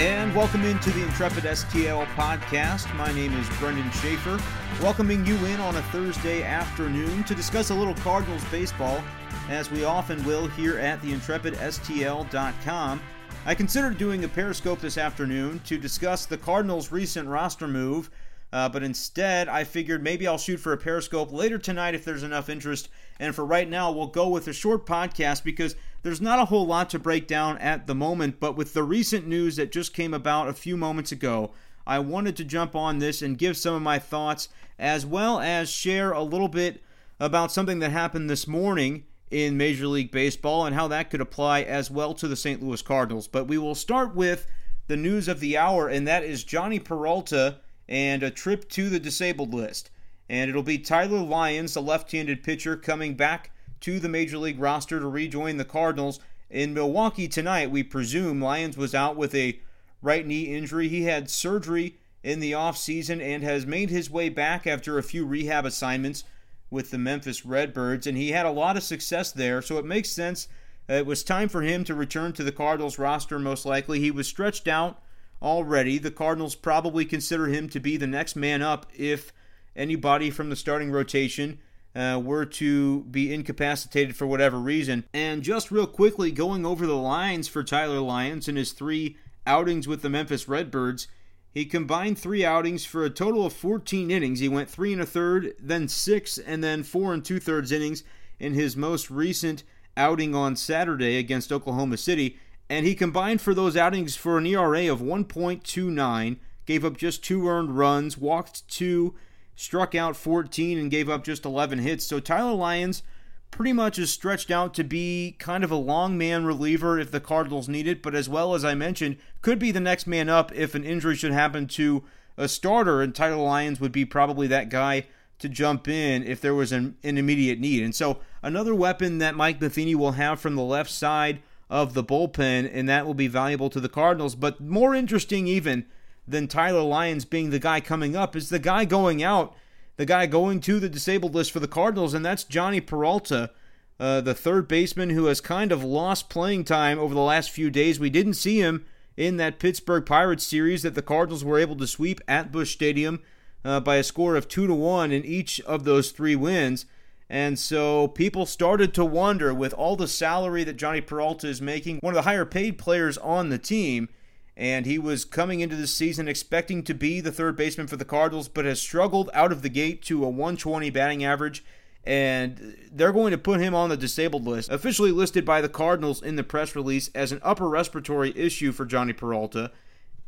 And welcome into the Intrepid STL podcast. My name is Brendan Schaefer, welcoming you in on a Thursday afternoon to discuss a little Cardinals baseball, as we often will here at theintrepidstl.com. I considered doing a Periscope this afternoon to discuss the Cardinals' recent roster move, but instead I figured maybe I'll shoot for a Periscope later tonight if there's enough interest, and for right now we'll go with a short podcast because there's not a whole lot to break down at the moment, but with the recent news that just came about a few moments ago, I wanted to jump on this and give some of my thoughts, as well as share a little bit about something that happened this morning in Major League Baseball and how that could apply as well to the St. Louis Cardinals. But we will start with the news of the hour, and that is Jhonny Peralta and a trip to the disabled list. And it'll be Tyler Lyons, the left-handed pitcher, coming back to the Major League roster to rejoin the Cardinals in Milwaukee tonight, we presume. Lyons was out with a right knee injury. He had surgery in the offseason and has made his way back after a few rehab assignments with the Memphis Redbirds, and he had a lot of success there, so it makes sense. It was time for him to return to the Cardinals roster, most likely. He was stretched out already. The Cardinals probably consider him to be the next man up if anybody from the starting rotation were to be incapacitated for whatever reason. And just real quickly, going over the lines for Tyler Lyons in his three outings with the Memphis Redbirds, he combined three outings for a total of 14 innings. He went 3 1/3, then 6, and then 4 2/3 innings in his most recent outing on Saturday against Oklahoma City. And he combined for those outings for an ERA of 1.29, gave up just 2 earned runs, walked 2, struck out 14, and gave up just 11 hits. So Tyler Lyons pretty much is stretched out to be kind of a long man reliever if the Cardinals need it, but as well as I mentioned, could be the next man up if an injury should happen to a starter, and Tyler Lyons would be probably that guy to jump in if there was an immediate need. And so another weapon that Mike Matheny will have from the left side of the bullpen, and that will be valuable to the Cardinals. But more interesting even than Tyler Lyons being the guy coming up is the guy going out, the guy going to the disabled list for the Cardinals, and that's Jhonny Peralta, the third baseman who has kind of lost playing time over the last few days. We didn't see him in that Pittsburgh Pirates series that the Cardinals were able to sweep at Busch Stadium by a score of 2-1 in each of those three wins. And so people started to wonder, with all the salary that Jhonny Peralta is making, one of the higher paid players on the team, and he was coming into this season expecting to be the third baseman for the Cardinals, but has struggled out of the gate to a 120 batting average, and they're going to put him on the disabled list, officially listed by the Cardinals in the press release as an upper respiratory issue for Jhonny Peralta,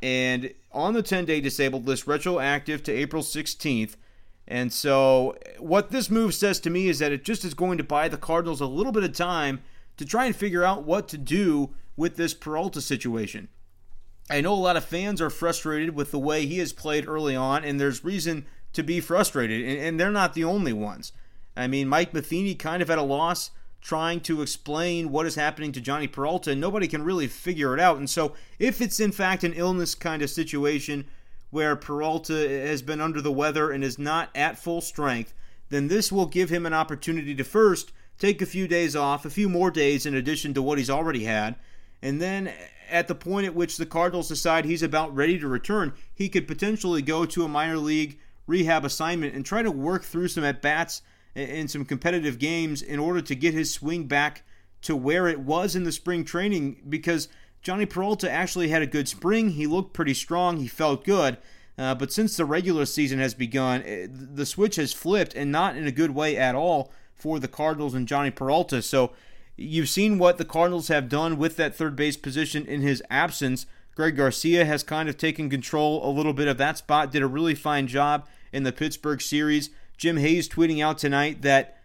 and on the 10-day disabled list, retroactive to April 16th. And so what this move says to me is that it just is going to buy the Cardinals a little bit of time to try and figure out what to do with this Peralta situation. I know a lot of fans are frustrated with the way he has played early on, and there's reason to be frustrated, and they're not the only ones. I mean, Mike Matheny kind of at a loss trying to explain what is happening to Jhonny Peralta, and nobody can really figure it out. And so if it's in fact an illness kind of situation where Peralta has been under the weather and is not at full strength, then this will give him an opportunity to first take a few days off, a few more days in addition to what he's already had, and then at the point at which the Cardinals decide he's about ready to return, he could potentially go to a minor league rehab assignment and try to work through some at-bats and some competitive games in order to get his swing back to where it was in the spring training, because Jhonny Peralta actually had a good spring. He looked pretty strong. He felt good. But since the regular season has begun, the switch has flipped, and not in a good way at all for the Cardinals and Jhonny Peralta. So you've seen what the Cardinals have done with that third base position in his absence. Greg Garcia has kind of taken control a little bit of that spot, did a really fine job in the Pittsburgh series. Jim Hayes tweeting out tonight that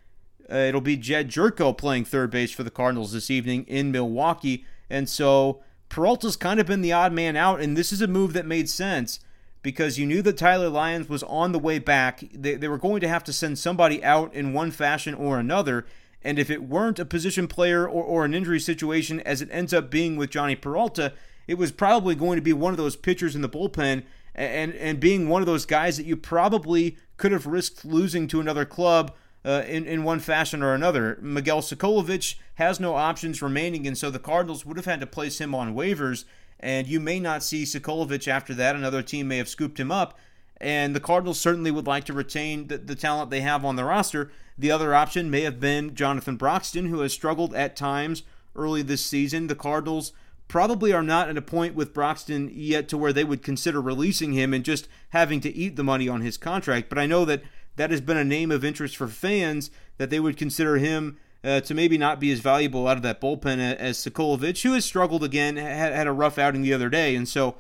it'll be Jed Gyorko playing third base for the Cardinals this evening in Milwaukee. And so Peralta's kind of been the odd man out, and this is a move that made sense because you knew that Tyler Lyons was on the way back. They were going to have to send somebody out in one fashion or another. And if it weren't a position player or an injury situation, as it ends up being with Jhonny Peralta, it was probably going to be one of those pitchers in the bullpen and being one of those guys that you probably could have risked losing to another club in one fashion or another. Miguel Socolovich has no options remaining, and so the Cardinals would have had to place him on waivers and you may not see Socolovich after that. Another team may have scooped him up, and the Cardinals certainly would like to retain the talent they have on the roster. The other option may have been Jonathan Broxton, who has struggled at times early this season. The Cardinals probably are not at a point with Broxton yet to where they would consider releasing him and just having to eat the money on his contract. But I know that that has been a name of interest for fans, that they would consider him to maybe not be as valuable out of that bullpen as Socolovich, who has struggled again, had a rough outing the other day. And so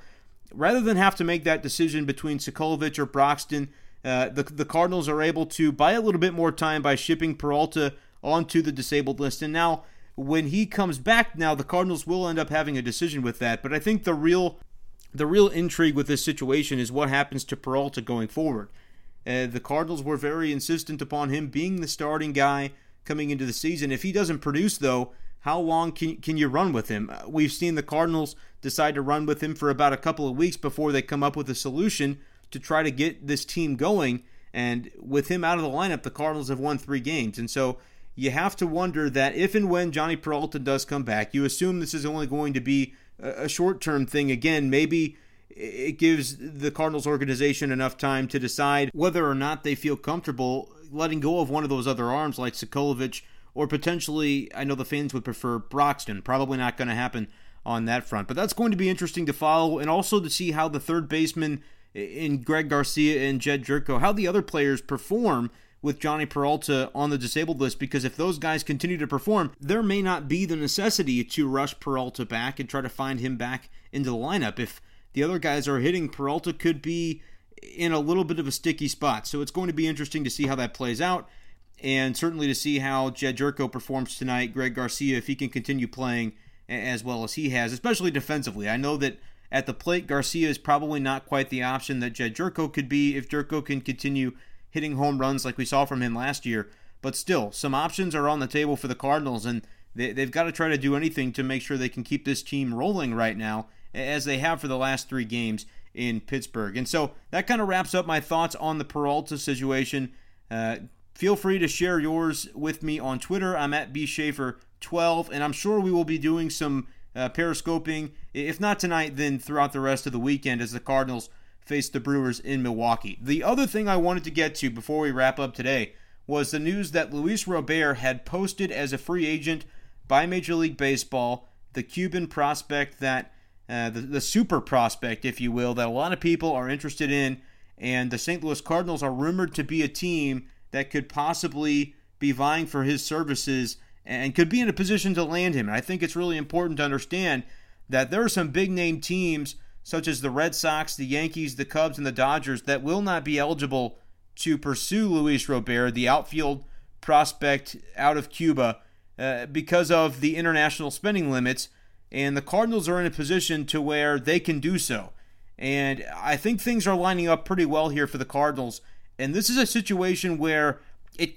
rather than have to make that decision between Socolovich or Broxton, the Cardinals are able to buy a little bit more time by shipping Peralta onto the disabled list. And now when he comes back, now the Cardinals will end up having a decision with that. But I think the real intrigue with this situation is what happens to Peralta going forward. The Cardinals were very insistent upon him being the starting guy coming into the season. If he doesn't produce, though, how long can you run with him? We've seen the Cardinals decide to run with him for about a couple of weeks before they come up with a solution to try to get this team going. And with him out of the lineup, the Cardinals have won 3 games. And so you have to wonder that if and when Jhonny Peralta does come back, you assume this is only going to be a short-term thing. Again, maybe it gives the Cardinals organization enough time to decide whether or not they feel comfortable letting go of one of those other arms like Socolovich, or potentially, I know the fans would prefer Broxton. Probably not going to happen on that front. But that's going to be interesting to follow, and also to see how the third baseman in Greg Garcia and Jed Gyorko, how the other players perform with Jhonny Peralta on the disabled list, because if those guys continue to perform, there may not be the necessity to rush Peralta back and try to find him back into the lineup. If the other guys are hitting, Peralta could be in a little bit of a sticky spot. So it's going to be interesting to see how that plays out, and certainly to see how Jed Gyorko performs tonight, Greg Garcia, if he can continue playing as well as he has, especially defensively. I know that at the plate, Garcia is probably not quite the option that Jed Gyorko could be if Gyorko can continue hitting home runs like we saw from him last year. But still, some options are on the table for the Cardinals, and they've got to try to do anything to make sure they can keep this team rolling right now, as they have for the last 3 games in Pittsburgh. And so that kind of wraps up my thoughts on the Peralta situation. Feel free to share yours with me on Twitter. I'm at BSchaefer12, and I'm sure we will be doing some periscoping, if not tonight, then throughout the rest of the weekend as the Cardinals face the Brewers in Milwaukee. The other thing I wanted to get to before we wrap up today was the news that Luis Robert had posted as a free agent by Major League Baseball, the Cuban prospect that the super prospect, if you will, that a lot of people are interested in, and the St. Louis Cardinals are rumored to be a team that could possibly be vying for his services and could be in a position to land him. And I think it's really important to understand that there are some big-name teams such as the Red Sox, the Yankees, the Cubs, and the Dodgers that will not be eligible to pursue Luis Robert, the outfield prospect out of Cuba, because of the international spending limits. And the Cardinals are in a position to where they can do so. And I think things are lining up pretty well here for the Cardinals. And this is a situation where it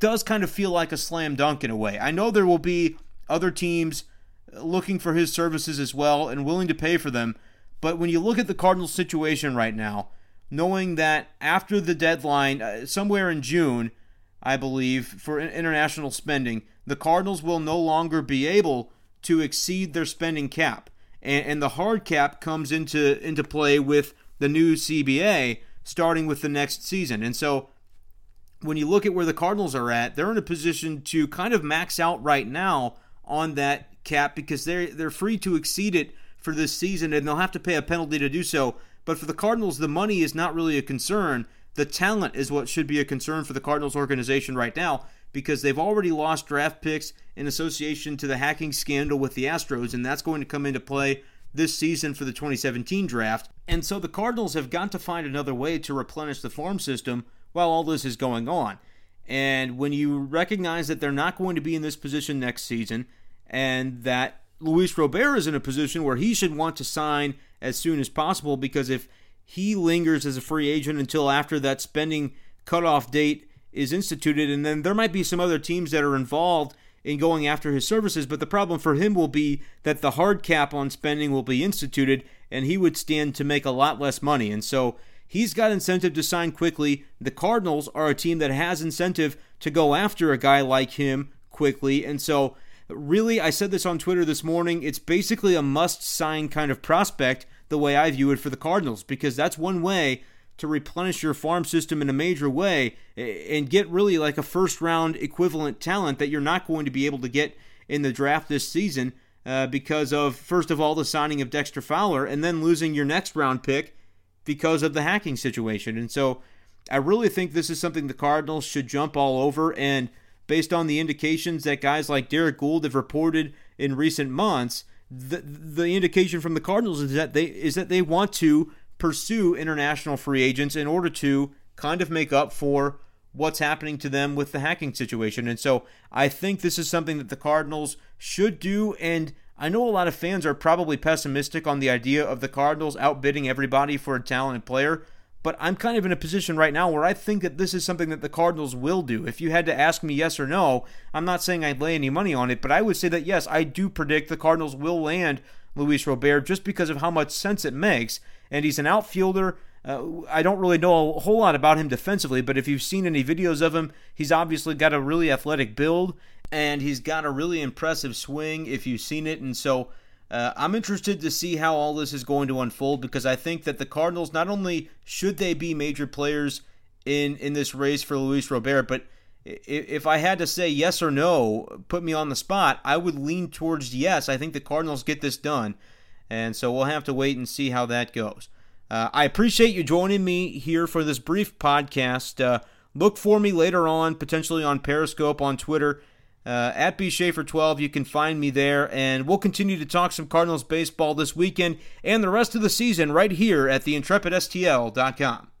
does kind of feel like a slam dunk in a way. I know there will be other teams looking for his services as well and willing to pay for them. But when you look at the Cardinals' situation right now, knowing that after the deadline, somewhere in June, I believe, for international spending, the Cardinals will no longer be able to exceed their spending cap. And the hard cap comes into play with the new CBA starting with the next season. And so when you look at where the Cardinals are at, they're in a position to kind of max out right now on that cap, because they're free to exceed it for this season, and they'll have to pay a penalty to do so. But for the Cardinals, the money is not really a concern. The talent is what should be a concern for the Cardinals organization right now, because they've already lost draft picks in association to the hacking scandal with the Astros, and that's going to come into play this season for the 2017 draft. And so the Cardinals have got to find another way to replenish the farm system while all this is going on. And when you recognize that they're not going to be in this position next season, and that Luis Robert is in a position where he should want to sign as soon as possible, because if he lingers as a free agent until after that spending cutoff date is instituted, and then there might be some other teams that are involved in going after his services, but the problem for him will be that the hard cap on spending will be instituted, and he would stand to make a lot less money. And so he's got incentive to sign quickly. The Cardinals are a team that has incentive to go after a guy like him quickly, and so really, I said this on Twitter this morning, it's basically a must-sign kind of prospect the way I view it for the Cardinals, because that's one way to replenish your farm system in a major way and get really like a first-round equivalent talent that you're not going to be able to get in the draft this season because of, first of all, the signing of Dexter Fowler and then losing your next-round pick because of the hacking situation. And so I really think this is something the Cardinals should jump all over, and based on the indications that guys like Derek Gould have reported in recent months, the indication from the Cardinals is that they want to pursue international free agents in order to kind of make up for what's happening to them with the hacking situation. And so I think this is something that the Cardinals should do, and I know a lot of fans are probably pessimistic on the idea of the Cardinals outbidding everybody for a talented player, but I'm kind of in a position right now where I think that this is something that the Cardinals will do. If you had to ask me yes or no, I'm not saying I'd lay any money on it, but I would say that yes, I do predict the Cardinals will land Luis Robert just because of how much sense it makes. And he's an outfielder. I don't really know a whole lot about him defensively, but if you've seen any videos of him, he's obviously got a really athletic build, and he's got a really impressive swing if you've seen it. And so I'm interested to see how all this is going to unfold, because I think that the Cardinals, not only should they be major players in this race for Luis Robert, but if I had to say yes or no, put me on the spot, I would lean towards yes. I think the Cardinals get this done, and so we'll have to wait and see how that goes. I appreciate you joining me here for this brief podcast. Look for me later on, potentially on Periscope, on Twitter, at BSchaefer12, you can find me there, and we'll continue to talk some Cardinals baseball this weekend and the rest of the season right here at theintrepidstl.com.